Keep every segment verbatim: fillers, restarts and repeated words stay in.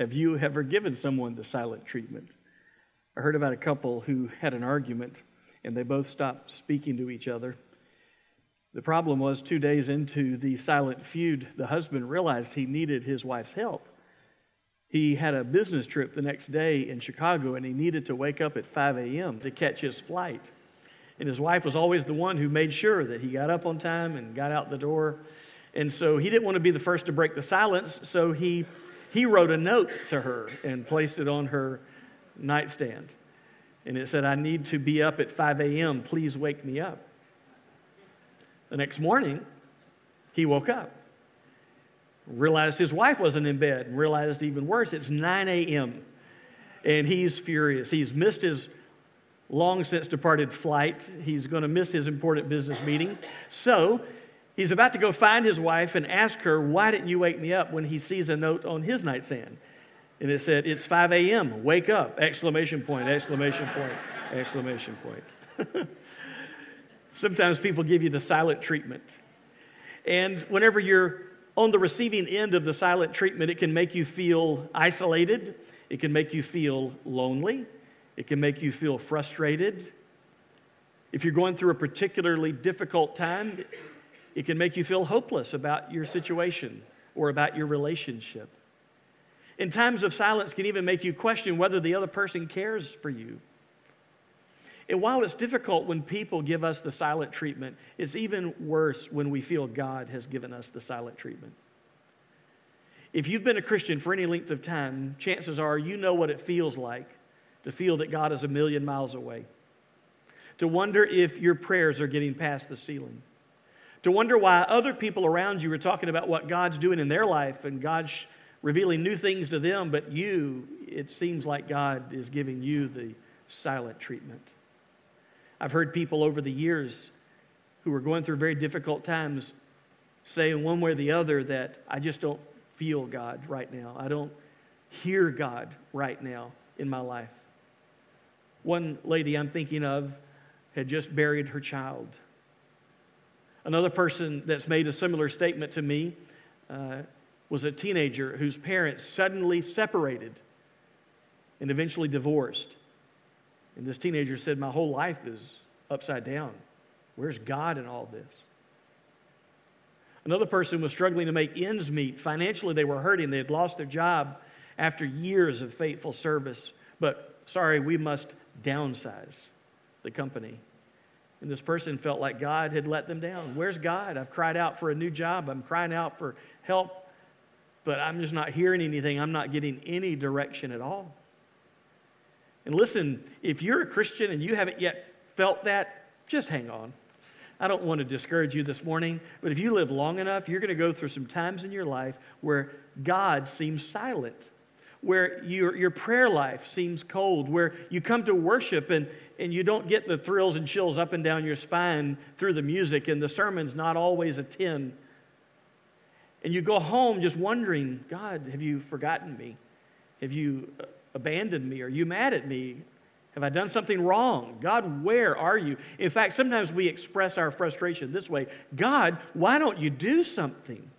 Have you ever given someone the silent treatment? I heard about a couple who had an argument, and they both stopped speaking to each other. The problem was, two days into the silent feud, the husband realized he needed his wife's help. He had a business trip the next day in Chicago, and he needed to wake up at five a.m. to catch his flight. And his wife was always the one who made sure that he got up on time and got out the door. And so he didn't want to be the first to break the silence, so he he wrote a note to her and placed it on her nightstand. And it said, "I need to be up at five a.m. Please wake me up." The next morning, he woke up, realized his wife wasn't in bed, and realized even worse, it's nine a.m. And he's furious. He's missed his long-since departed flight. He's going to miss his important business meeting. So he's about to go find his wife and ask her, "Why didn't you wake me up?" when he sees a note on his nightstand. And it said, "It's five a.m. Wake up!" Exclamation point, exclamation point, exclamation point. Sometimes people give you the silent treatment. And whenever you're on the receiving end of the silent treatment, it can make you feel isolated. It can make you feel lonely. It can make you feel frustrated. If you're going through a particularly difficult time, it can make you feel hopeless about your situation or about your relationship. In times of silence, can even make you question whether the other person cares for you. And while it's difficult when people give us the silent treatment, it's even worse when we feel God has given us the silent treatment. If you've been a Christian for any length of time, chances are you know what it feels like to feel that God is a million miles away, to wonder if your prayers are getting past the ceiling, to wonder why other people around you are talking about what God's doing in their life and God's revealing new things to them, but you, it seems like God is giving you the silent treatment. I've heard people over the years who are going through very difficult times say in one way or the other that, "I just don't feel God right now. I don't hear God right now in my life." One lady I'm thinking of had just buried her child. Another person that's made a similar statement to me uh, was a teenager whose parents suddenly separated and eventually divorced. And this teenager said, "My whole life is upside down. Where's God in all this?" Another person was struggling to make ends meet. Financially, they were hurting. They had lost their job after years of faithful service. But, sorry, we must downsize the company. And this person felt like God had let them down. "Where's God? I've cried out for a new job. I'm crying out for help. But I'm just not hearing anything. I'm not getting any direction at all." And listen, if you're a Christian and you haven't yet felt that, just hang on. I don't want to discourage you this morning, but if you live long enough, you're going to go through some times in your life where God seems silent, where your, your prayer life seems cold, where you come to worship and, and you don't get the thrills and chills up and down your spine through the music, and the sermon's not always a ten. And you go home just wondering, "God, have you forgotten me? Have you abandoned me? Are you mad at me? Have I done something wrong? God, where are you?" In fact, sometimes we express our frustration this way: "God, why don't you do something?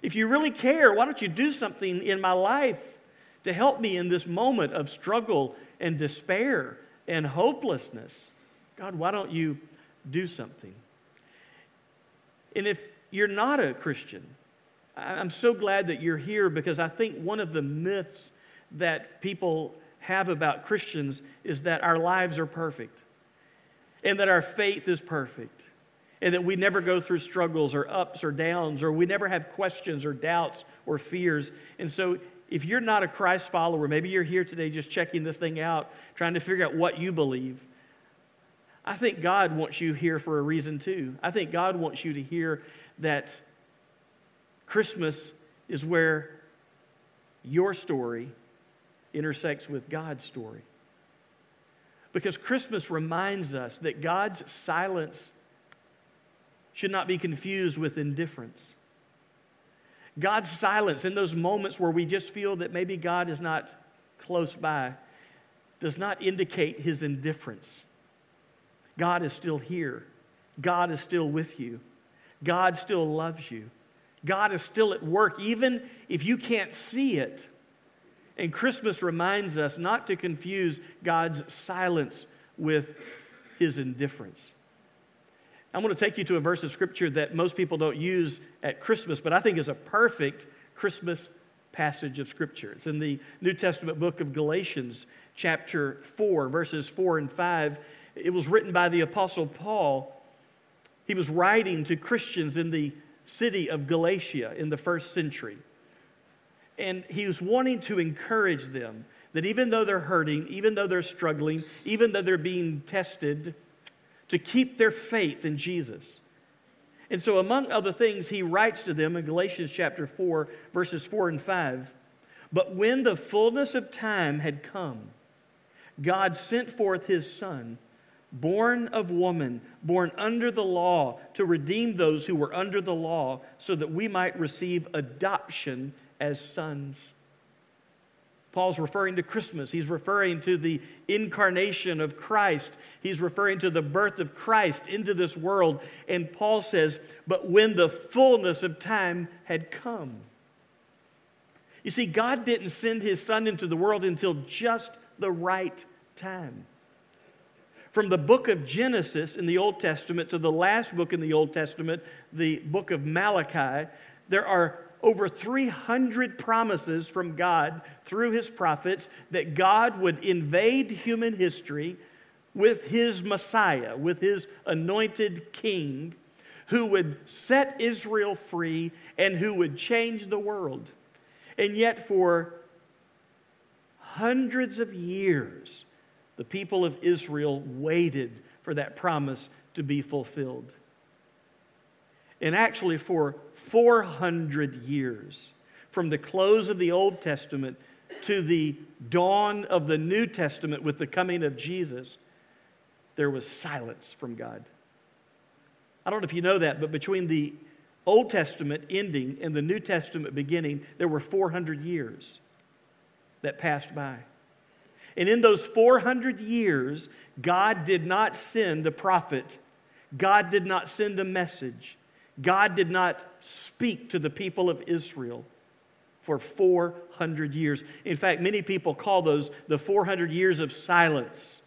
If you really care, why don't you do something in my life to help me in this moment of struggle and despair and hopelessness? God, why don't you do something?" And if you're not a Christian, I'm so glad that you're here, because I think one of the myths that people have about Christians is that our lives are perfect and that our faith is perfect and that we never go through struggles or ups or downs, or we never have questions or doubts or fears. And so if you're not a Christ follower, maybe you're here today just checking this thing out, trying to figure out what you believe. I think God wants you here for a reason too. I think God wants you to hear that Christmas is where your story intersects with God's story. Because Christmas reminds us that God's silence should not be confused with indifference. God's silence in those moments where we just feel that maybe God is not close by does not indicate his indifference. God is still here. God is still with you. God still loves you. God is still at work, even if you can't see it. And Christmas reminds us not to confuse God's silence with his indifference. I'm going to take you to a verse of Scripture that most people don't use at Christmas, but I think is a perfect Christmas passage of Scripture. It's in the New Testament book of Galatians, chapter four, verses four and five. It was written by the Apostle Paul. He was writing to Christians in the city of Galatia in the first century. And he was wanting to encourage them that even though they're hurting, even though they're struggling, even though they're being tested, to keep their faith in Jesus. And so among other things, he writes to them in Galatians chapter four, verses four and five, "But when the fullness of time had come, God sent forth his Son, born of woman, born under the law, to redeem those who were under the law, so that we might receive adoption as sons." Paul's referring to Christmas. He's referring to the incarnation of Christ. He's referring to the birth of Christ into this world. And Paul says, but when the fullness of time had come. You see, God didn't send his Son into the world until just the right time. From the book of Genesis in the Old Testament to the last book in the Old Testament, the book of Malachi, there are over three hundred promises from God through his prophets that God would invade human history with his Messiah, with his anointed king, who would set Israel free and who would change the world. And yet for hundreds of years, the people of Israel waited for that promise to be fulfilled. And actually for four hundred years, from the close of the Old Testament to the dawn of the New Testament with the coming of Jesus, there was silence from God. I don't know if you know that, but between the Old Testament ending and the New Testament beginning, there were four hundred years that passed by. And in those four hundred years, God did not send a prophet. God did not send a message. God did not speak to the people of Israel for four hundred years. In fact, many people call those the four hundred years of silence.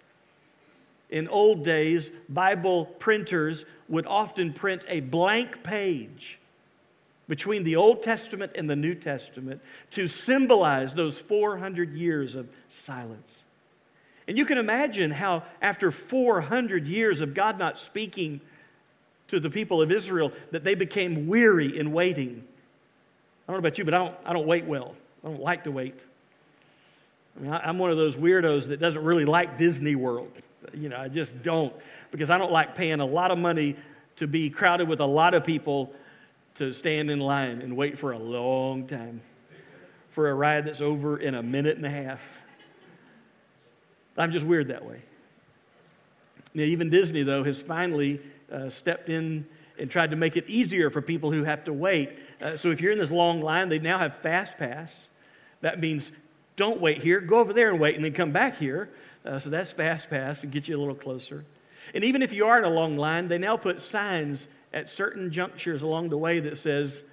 In old days, Bible printers would often print a blank page between the Old Testament and the New Testament to symbolize those four hundred years of silence. And you can imagine how after four hundred years of God not speaking to the people of Israel, that they became weary in waiting. I don't know about you, but I don't, I don't wait well. I don't like to wait. I mean, I, I'm one of those weirdos that doesn't really like Disney World. You know, I just don't, because I don't like paying a lot of money to be crowded with a lot of people to stand in line and wait for a long time for a ride that's over in a minute and a half. I'm just weird that way. Now, even Disney, though, has finally Uh, stepped in and tried to make it easier for people who have to wait. Uh, so if you're in this long line, they now have Fast Pass. That means don't wait here, go over there and wait, and then come back here. Uh, so that's Fast Pass and get you a little closer. And even if you are in a long line, they now put signs at certain junctures along the way that says,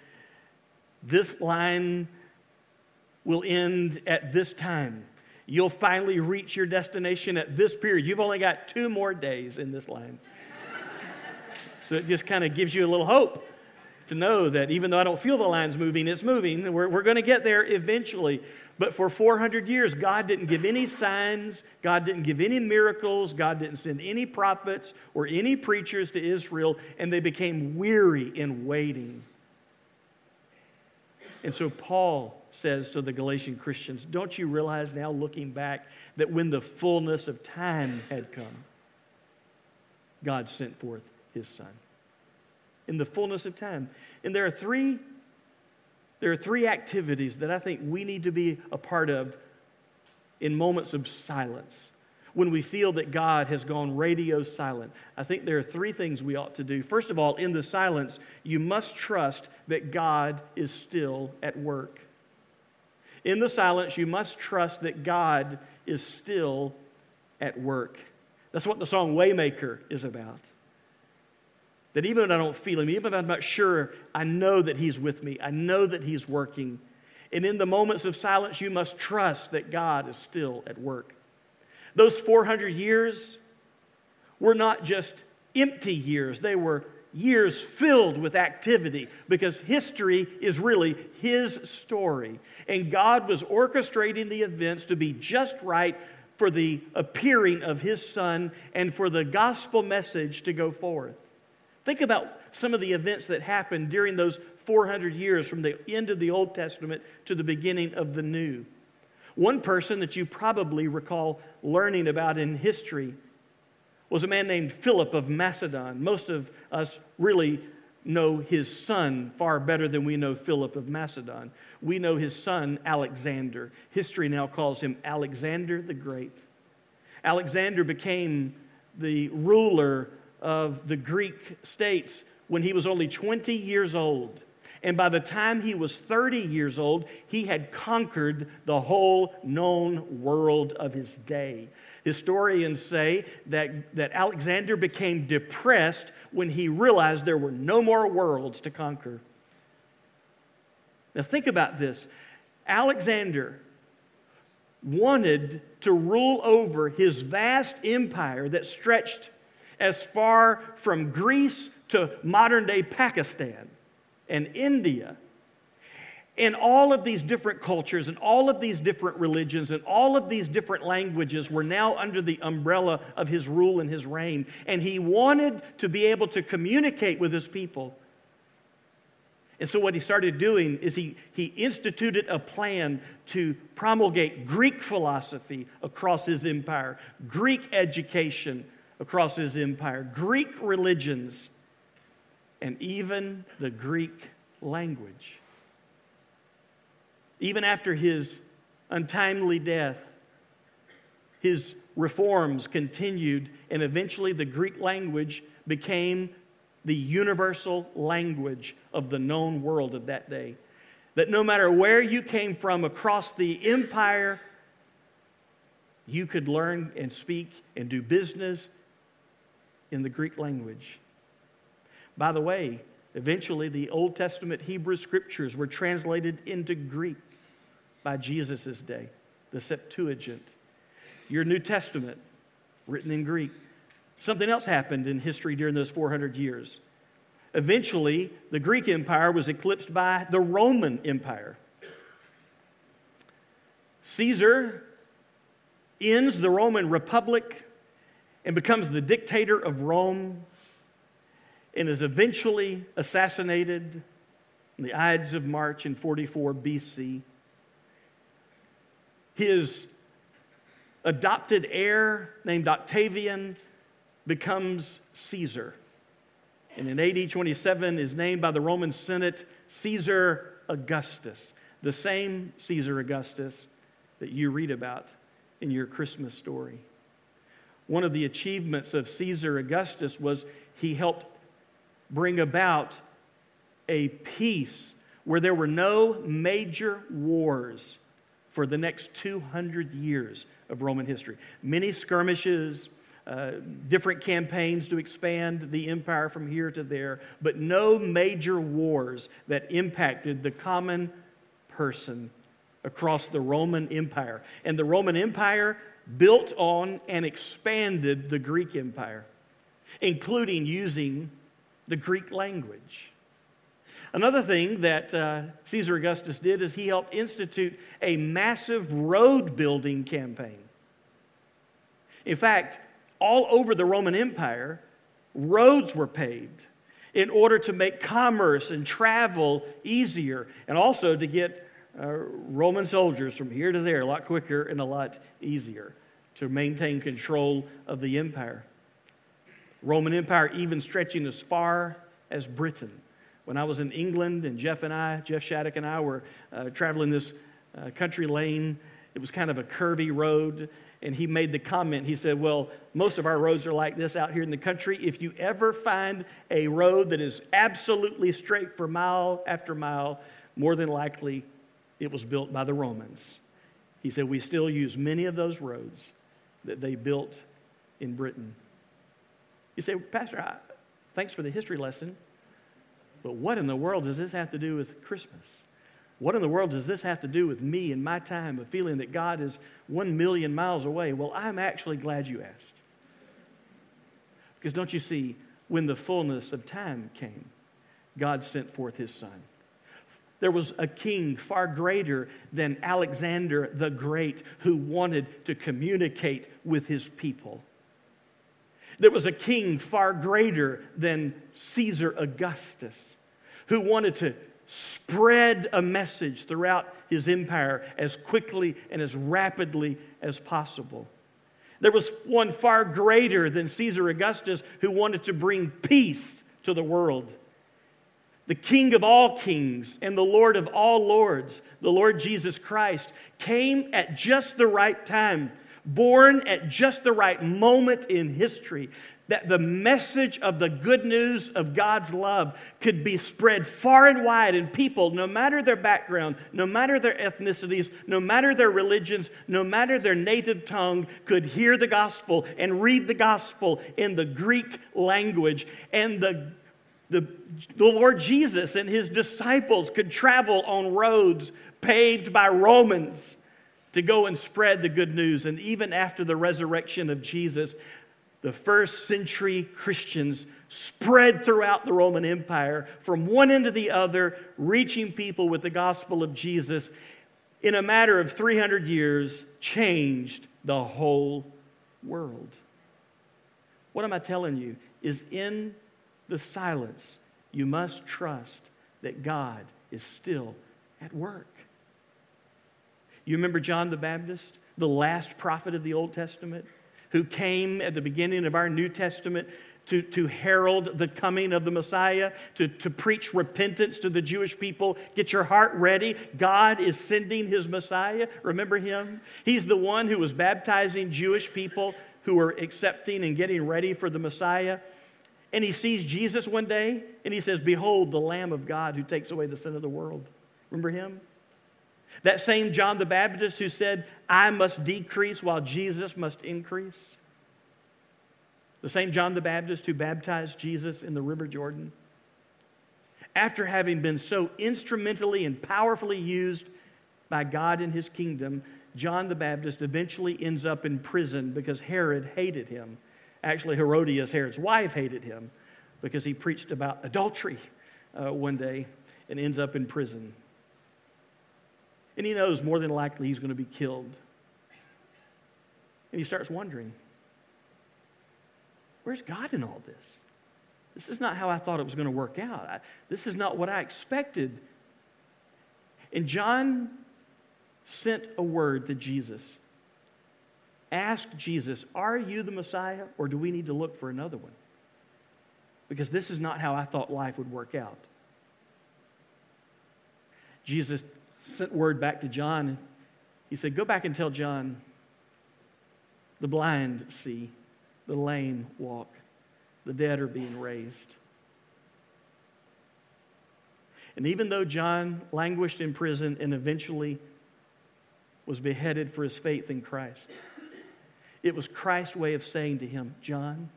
this line will end at this time. You'll finally reach your destination at this period. You've only got two more days in this line. So it just kind of gives you a little hope to know that even though I don't feel the line's moving, it's moving. We're, we're going to get there eventually. But for four hundred years, God didn't give any signs. God didn't give any miracles. God didn't send any prophets or any preachers to Israel. And they became weary in waiting. And so Paul says to the Galatian Christians, don't you realize now, looking back, that when the fullness of time had come, God sent forth his Son in the fullness of time. And there are three there are three activities that I think we need to be a part of in moments of silence when we feel that God has gone radio silent. I think there are three things we ought to do. First of all, in the silence, you must trust that God is still at work. In the silence, you must trust that God is still at work. That's what the song Waymaker is about. That even if I don't feel him, even if I'm not sure, I know that he's with me. I know that he's working. And in the moments of silence, you must trust that God is still at work. Those four hundred years were not just empty years. They were years filled with activity, because history is really his story. And God was orchestrating the events to be just right for the appearing of his son and for the gospel message to go forth. Think about some of the events that happened during those four hundred years from the end of the Old Testament to the beginning of the New. One person that you probably recall learning about in history was a man named Philip of Macedon. Most of us really know his son far better than we know Philip of Macedon. We know his son, Alexander. History now calls him Alexander the Great. Alexander became the ruler of the Greek states when he was only twenty years old. And by the time he was thirty years old, he had conquered the whole known world of his day. Historians say that, that Alexander became depressed when he realized there were no more worlds to conquer. Now think about this. Alexander wanted to rule over his vast empire that stretched as far from Greece to modern-day Pakistan and India. And all of these different cultures and all of these different religions and all of these different languages were now under the umbrella of his rule and his reign. And he wanted to be able to communicate with his people. And so what he started doing is he, he instituted a plan to promulgate Greek philosophy across his empire, Greek education across his empire, Greek religions, and even the Greek language. Even after his untimely death, his reforms continued, and eventually the Greek language became the universal language of the known world of that day. That no matter where you came from across the empire, you could learn and speak and do business in the Greek language. By the way, eventually the Old Testament Hebrew scriptures were translated into Greek by Jesus' day, the Septuagint. Your New Testament, written in Greek. Something else happened in history during those four hundred years. Eventually, the Greek Empire was eclipsed by the Roman Empire. Caesar ends the Roman Republic and becomes the dictator of Rome, and is eventually assassinated on the Ides of March in forty-four B C. His adopted heir, named Octavian, becomes Caesar. And in A D twenty-seven is named by the Roman Senate Caesar Augustus, the same Caesar Augustus that you read about in your Christmas story. One of the achievements of Caesar Augustus was he helped bring about a peace where there were no major wars for the next two hundred years of Roman history. Many skirmishes, uh, different campaigns to expand the empire from here to there, but no major wars that impacted the common person across the Roman Empire. And the Roman Empire built on and expanded the Greek Empire, including using the Greek language. Another thing that uh, Caesar Augustus did is he helped institute a massive road building campaign. In fact, all over the Roman Empire, roads were paved in order to make commerce and travel easier, and also to get uh, Roman soldiers from here to there a lot quicker and a lot easier to maintain control of the empire. Roman Empire even stretching as far as Britain. When I was in England and Jeff and I, Jeff Shattuck and I were uh, traveling this uh, country lane, it was kind of a curvy road, and he made the comment, he said, well, most of our roads are like this out here in the country. If you ever find a road that is absolutely straight for mile after mile, more than likely it was built by the Romans. He said, we still use many of those roads that they built in Britain. You say, Pastor, I Thanks for the history lesson. But what in the world does this have to do with Christmas? What in the world does this have to do with me and my time of feeling that God is one million miles away? Well, I'm actually glad you asked. Because don't you see, when the fullness of time came, God sent forth his son. There was a king far greater than Alexander the Great who wanted to communicate with his people. There was a king far greater than Caesar Augustus who wanted to spread a message throughout his empire as quickly and as rapidly as possible. There was one far greater than Caesar Augustus who wanted to bring peace to the world. The King of all kings and the Lord of all lords, the Lord Jesus Christ, came at just the right time, born at just the right moment in history, that the message of the good news of God's love could be spread far and wide, and people, no matter their background, no matter their ethnicities, no matter their religions, no matter their native tongue, could hear the gospel and read the gospel in the Greek language. And the The, the Lord Jesus and his disciples could travel on roads paved by Romans to go and spread the good news. And even after the resurrection of Jesus, the first century Christians spread throughout the Roman Empire from one end to the other, reaching people with the gospel of Jesus. In a matter of three hundred years, changed the whole world. What am I telling you is in the silence, you must trust that God is still at work. You remember John the Baptist, the last prophet of the Old Testament, who came at the beginning of our New Testament to, to herald the coming of the Messiah, to, to preach repentance to the Jewish people. Get your heart ready. God is sending his Messiah. Remember him? He's the one who was baptizing Jewish people who were accepting and getting ready for the Messiah. And he sees Jesus one day, and he says, "Behold, the Lamb of God who takes away the sin of the world." Remember him? That same John the Baptist who said, "I must decrease while Jesus must increase." The same John the Baptist who baptized Jesus in the River Jordan. After having been so instrumentally and powerfully used by God in his kingdom, John the Baptist eventually ends up in prison because Herod hated him. Actually, Herodias, Herod's wife, hated him because he preached about adultery uh, one day and ends up in prison. And he knows more than likely he's going to be killed. And he starts wondering, where's God in all this? This is not how I thought it was going to work out. I, this is not what I expected. And John sent a word to Jesus. Ask Jesus, "Are you the Messiah, or do we need to look for another one? Because this is not how I thought life would work out." Jesus sent word back to John. He said, "Go back and tell John, the blind see, the lame walk, the dead are being raised." And even though John languished in prison and eventually was beheaded for his faith in Christ, it was Christ's way of saying to him, "John,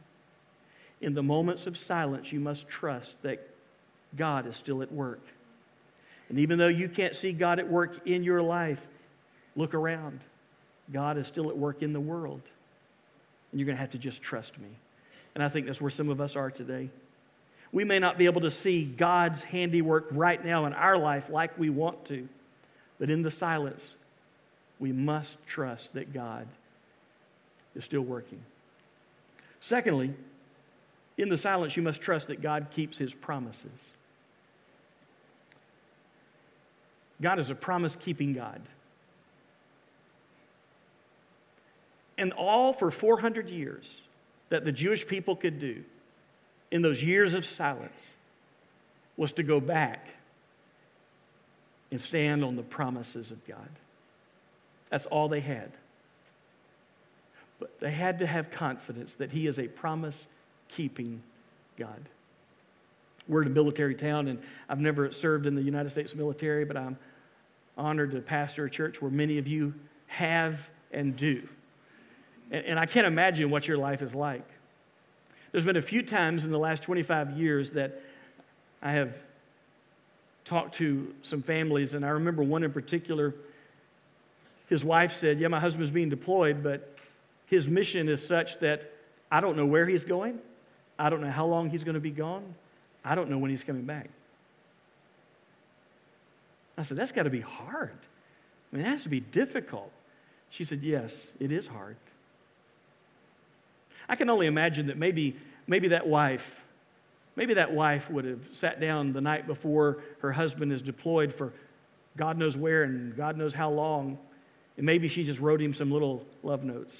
in the moments of silence, you must trust that God is still at work. And even though you can't see God at work in your life, look around. God is still at work in the world. And you're going to have to just trust me." And I think that's where some of us are today. We may not be able to see God's handiwork right now in our life like we want to, but in the silence, we must trust that God is still working. Secondly, in the silence, you must trust that God keeps his promises. God is a promise-keeping God. And all for four hundred years that the Jewish people could do in those years of silence was to go back and stand on the promises of God. That's all they had. But they had to have confidence that he is a promise-keeping God. We're in a military town, and I've never served in the United States military, but I'm honored to pastor a church where many of you have and do. And, and I can't imagine what your life is like. There's been a few times in the last twenty-five years that I have talked to some families, and I remember one in particular. His wife said, yeah, my husband's being deployed, but his mission is such that I don't know where he's going. I don't know how long he's going to be gone. I don't know when he's coming back. I said, that's got to be hard. I mean, that has to be difficult. She said, yes, it is hard. I can only imagine that maybe, maybe that wife, maybe that wife would have sat down the night before her husband is deployed for God knows where and God knows how long, and maybe she just wrote him some little love notes,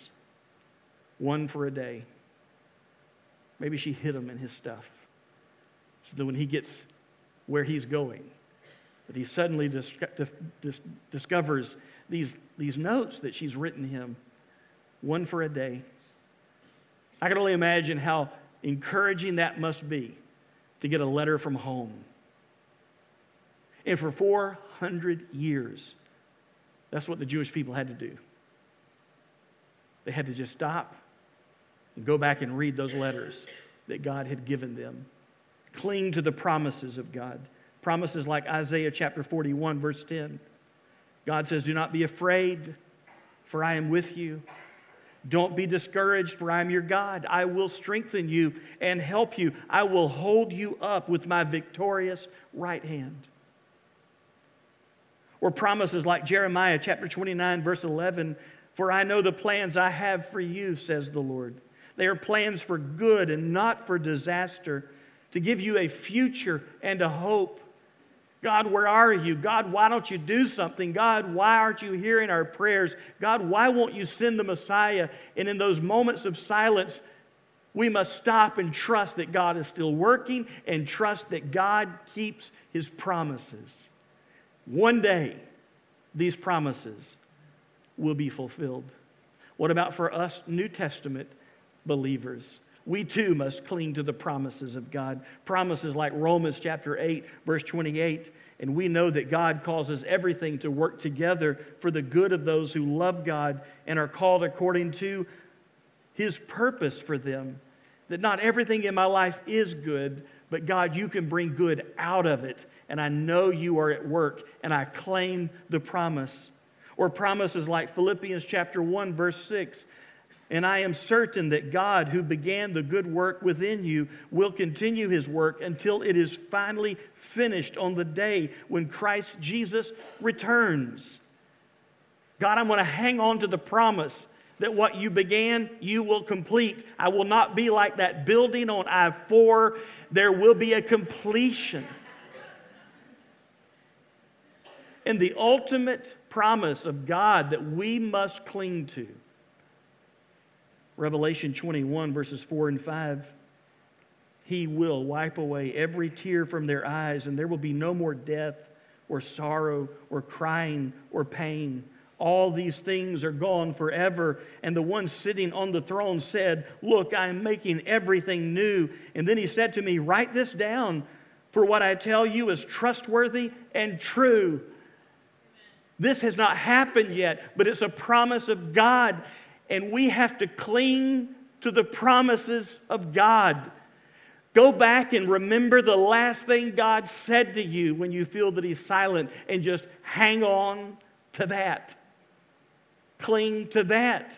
one for a day. Maybe she hid him in his stuff so that when he gets where he's going, that he suddenly dis- dis- discovers these, these notes that she's written him, one for a day. I can only imagine how encouraging that must be to get a letter from home. And for four hundred years, that's what the Jewish people had to do. They had to just stop and go back and read those letters that God had given them. Cling to the promises of God. Promises like Isaiah chapter forty-one, verse ten. God says, do not be afraid, for I am with you. Don't be discouraged, for I am your God. I will strengthen you and help you. I will hold you up with my victorious right hand. Or promises like Jeremiah chapter twenty-nine, verse eleven, for I know the plans I have for you, says the Lord. They are plans for good and not for disaster, to give you a future and a hope. God, where are you? God, why don't you do something? God, why aren't you hearing our prayers? God, why won't you send the Messiah? And in those moments of silence, we must stop and trust that God is still working and trust that God keeps his promises. One day, these promises will be fulfilled. What about for us New Testament believers? We too must cling to the promises of God. Promises like Romans chapter eight, verse twenty-eight. And we know that God causes everything to work together for the good of those who love God and are called according to his purpose for them. That not everything in my life is good, but God, you can bring good out of it. And I know you are at work, and I claim the promise. Or promises like Philippians chapter one, verse six. And I am certain that God, who began the good work within you, will continue his work until it is finally finished on the day when Christ Jesus returns. God, I'm going to hang on to the promise that what you began, you will complete. I will not be like that building on I four. There will be a completion. And the ultimate promise of God that we must cling to, Revelation twenty-one, verses four and five, he will wipe away every tear from their eyes, and there will be no more death or sorrow or crying or pain. All these things are gone forever. And the one sitting on the throne said, look, I am making everything new. And then he said to me, write this down, for what I tell you is trustworthy and true. This has not happened yet, but it's a promise of God. And we have to cling to the promises of God. Go back and remember the last thing God said to you when you feel that he's silent, and just hang on to that. Cling to that.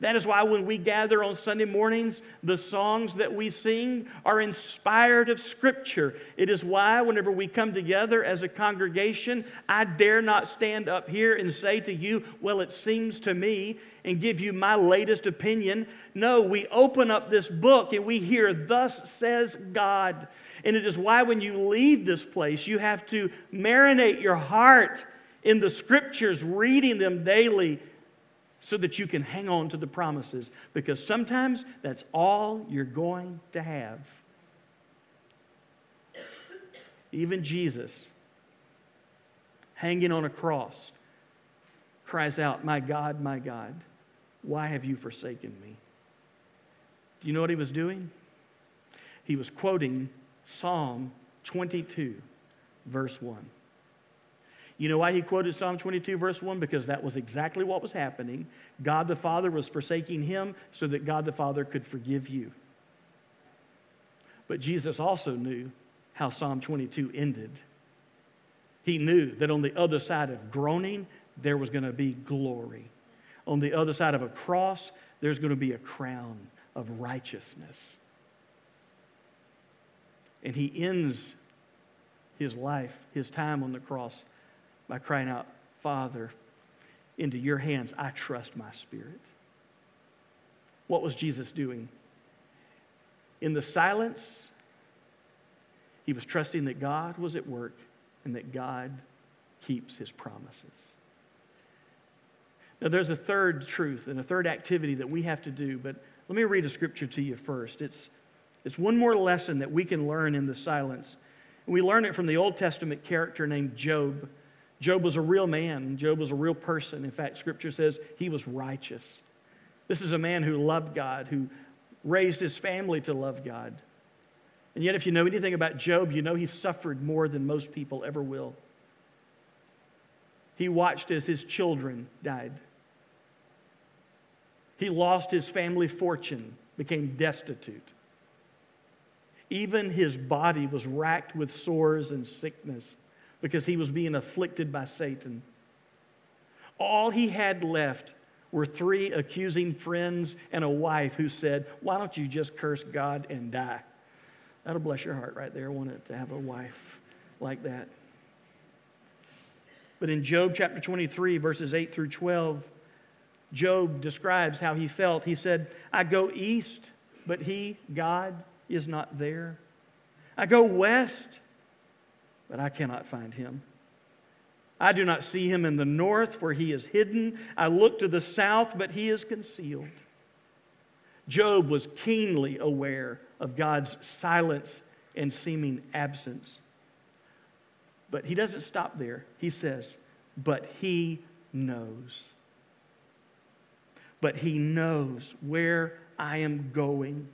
That is why when we gather on Sunday mornings, the songs that we sing are inspired of Scripture. It is why whenever we come together as a congregation, I dare not stand up here and say to you, well, it seems to me, and give you my latest opinion. No, we open up this book and we hear, thus says God. And it is why when you leave this place, you have to marinate your heart in the Scriptures, reading them daily, so that you can hang on to the promises, because sometimes that's all you're going to have. Even Jesus, hanging on a cross, cries out, my God, my God, why have you forsaken me? Do you know what he was doing? He was quoting Psalm twenty-two, verse one. You know why he quoted Psalm twenty-two, verse one? Because that was exactly what was happening. God the Father was forsaking him so that God the Father could forgive you. But Jesus also knew how Psalm twenty-two ended. He knew that on the other side of groaning, there was going to be glory. On the other side of a cross, there's going to be a crown of righteousness. And he ends his life, his time on the cross, by crying out, Father, into your hands I trust my spirit. What was Jesus doing? In the silence, he was trusting that God was at work and that God keeps his promises. Now, there's a third truth and a third activity that we have to do, but let me read a scripture to you first. It's, it's one more lesson that we can learn in the silence. And we learn it from the Old Testament character named Job. Job was a real man. Job was a real person. In fact, scripture says he was righteous. This is a man who loved God, who raised his family to love God. And yet, if you know anything about Job, you know he suffered more than most people ever will. He watched as his children died. He lost his family fortune, became destitute. Even his body was racked with sores and sickness because he was being afflicted by Satan. All he had left were three accusing friends and a wife who said, why don't you just curse God and die? That'll bless your heart right there, won't it, to have a wife like that. But in Job chapter twenty-three, verses eight through twelve, Job describes how he felt. He said, I go east, but he, God, is not there. I go west, but I cannot find him. I do not see him in the north, for he is hidden. I look to the south, but he is concealed. Job was keenly aware of God's silence and seeming absence. But he doesn't stop there. He says, but he knows. But he knows where I am going.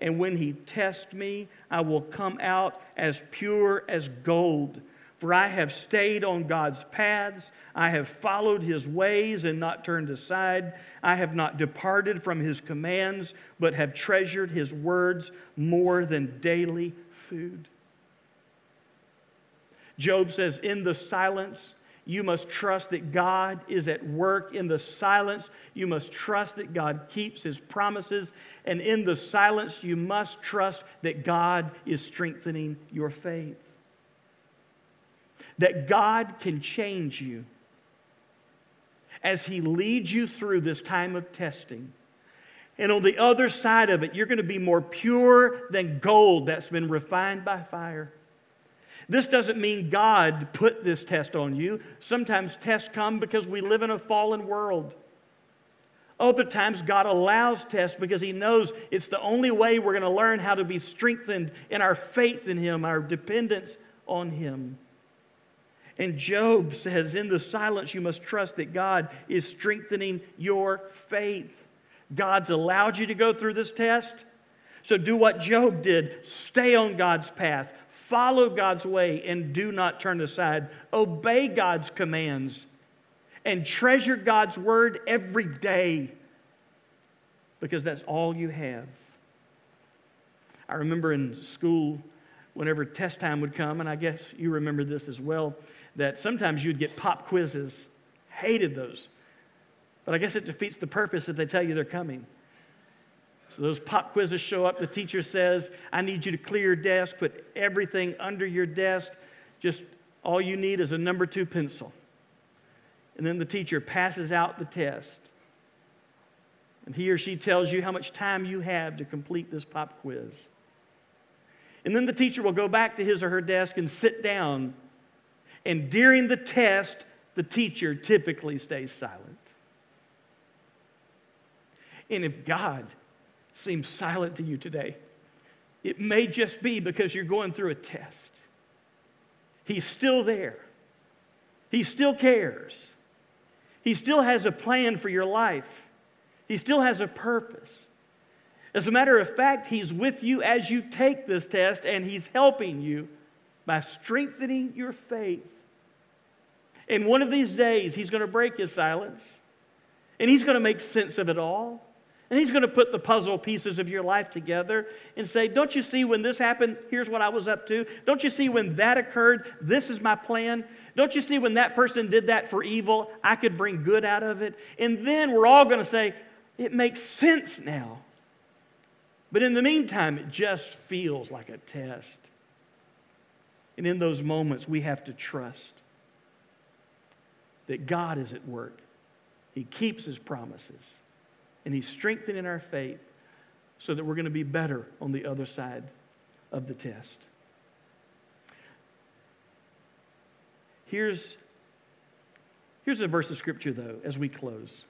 And when he tests me, I will come out as pure as gold. For I have stayed on God's paths. I have followed his ways and not turned aside. I have not departed from his commands, but have treasured his words more than daily food. Job says, in the silence, you must trust that God is at work. In the silence, you must trust that God keeps his promises. And in the silence, you must trust that God is strengthening your faith. That God can change you as he leads you through this time of testing. And on the other side of it, you're going to be more pure than gold that's been refined by fire. This doesn't mean God put this test on you. Sometimes tests come because we live in a fallen world. Other times God allows tests because he knows it's the only way we're going to learn how to be strengthened in our faith in him, our dependence on him. And Job says, in the silence, you must trust that God is strengthening your faith. God's allowed you to go through this test. So do what Job did. Stay on God's path. Follow God's way and do not turn aside. Obey God's commands and treasure God's word every day because that's all you have. I remember in school, whenever test time would come, and I guess you remember this as well, that sometimes you'd get pop quizzes. Hated those. But I guess it defeats the purpose if they tell you they're coming. So those pop quizzes show up. The teacher says, I need you to clear your desk, put everything under your desk. Just all you need is a number two pencil. And then the teacher passes out the test. And he or she tells you how much time you have to complete this pop quiz. And then the teacher will go back to his or her desk and sit down. And during the test, the teacher typically stays silent. And if God seems silent to you today, it may just be because you're going through a test. He's still there. He still cares. He still has a plan for your life. He still has a purpose. As a matter of fact, he's with you as you take this test, and he's helping you by strengthening your faith. And one of these days, he's going to break his silence, and he's going to make sense of it all, And he's going to put the puzzle pieces of your life together and say, don't you see when this happened, here's what I was up to? Don't you see when that occurred, this is my plan? Don't you see when that person did that for evil, I could bring good out of it? And then we're all going to say, it makes sense now. But in the meantime, it just feels like a test. And in those moments, we have to trust that God is at work. He keeps His promises. And He's strengthening our faith so that we're going to be better on the other side of the test. Here's, here's a verse of Scripture, though, as we close.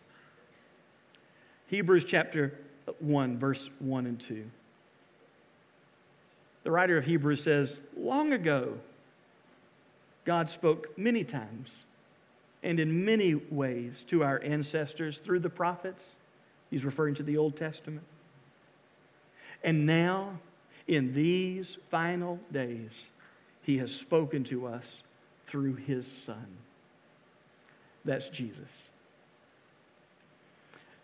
Hebrews chapter one, verse one and two. The writer of Hebrews says, long ago, God spoke many times and in many ways to our ancestors through the prophets. He's referring to the Old Testament. And now, in these final days, He has spoken to us through His Son. That's Jesus.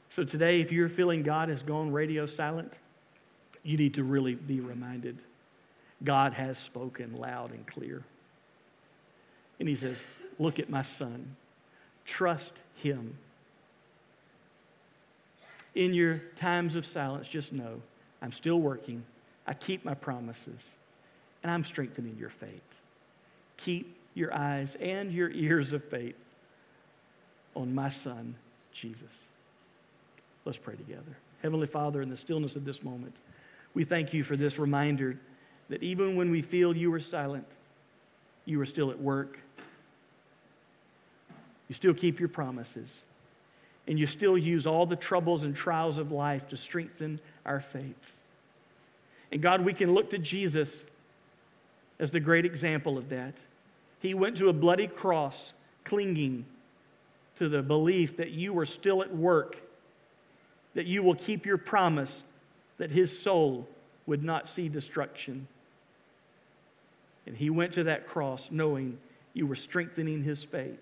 So today, if you're feeling God has gone radio silent, you need to really be reminded God has spoken loud and clear. And He says, look at my Son. Trust Him. In your times of silence, just know I'm still working. I keep my promises. And I'm strengthening your faith. Keep your eyes and your ears of faith on my Son, Jesus. Let's pray together. Heavenly Father, in the stillness of this moment, we thank You for this reminder that even when we feel You are silent, You are still at work. You still keep Your promises. And You still use all the troubles and trials of life to strengthen our faith. And God, we can look to Jesus as the great example of that. He went to a bloody cross, clinging to the belief that You were still at work, that You will keep Your promise, that His soul would not see destruction. And He went to that cross knowing You were strengthening His faith.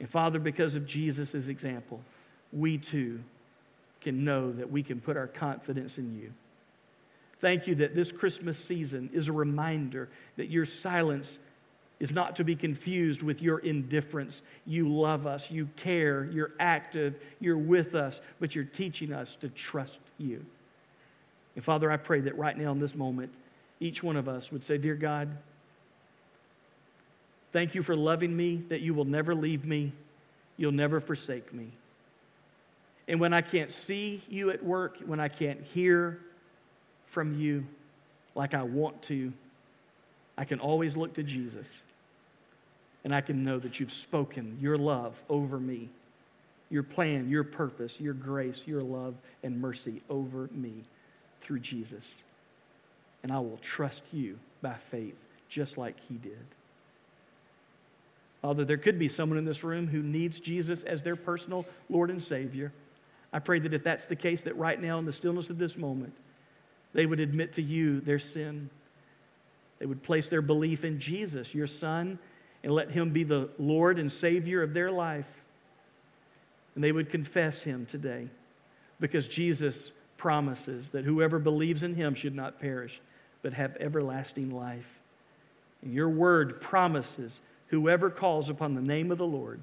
And Father, because of Jesus' example, we too can know that we can put our confidence in You. Thank You that this Christmas season is a reminder that Your silence is not to be confused with Your indifference. You love us, You care, You're active, You're with us, but You're teaching us to trust You. And Father, I pray that right now in this moment, each one of us would say, dear God, thank You for loving me, that You will never leave me, You'll never forsake me. And when I can't see You at work, when I can't hear from You like I want to, I can always look to Jesus, and I can know that You've spoken Your love over me, Your plan, Your purpose, Your grace, Your love and mercy over me through Jesus. And I will trust You by faith, just like He did. Although there could be someone in this room who needs Jesus as their personal Lord and Savior, I pray that if that's the case, that right now in the stillness of this moment, they would admit to You their sin. They would place their belief in Jesus, Your Son, and let Him be the Lord and Savior of their life. And they would confess Him today, because Jesus promises that whoever believes in Him should not perish, but have everlasting life. And Your word promises whoever calls upon the name of the Lord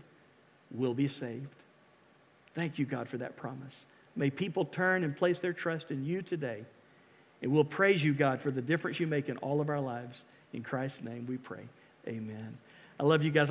will be saved. Thank You, God, for that promise. May people turn and place their trust in You today. And we'll praise You, God, for the difference You make in all of our lives. In Christ's name we pray. Amen. I love you guys.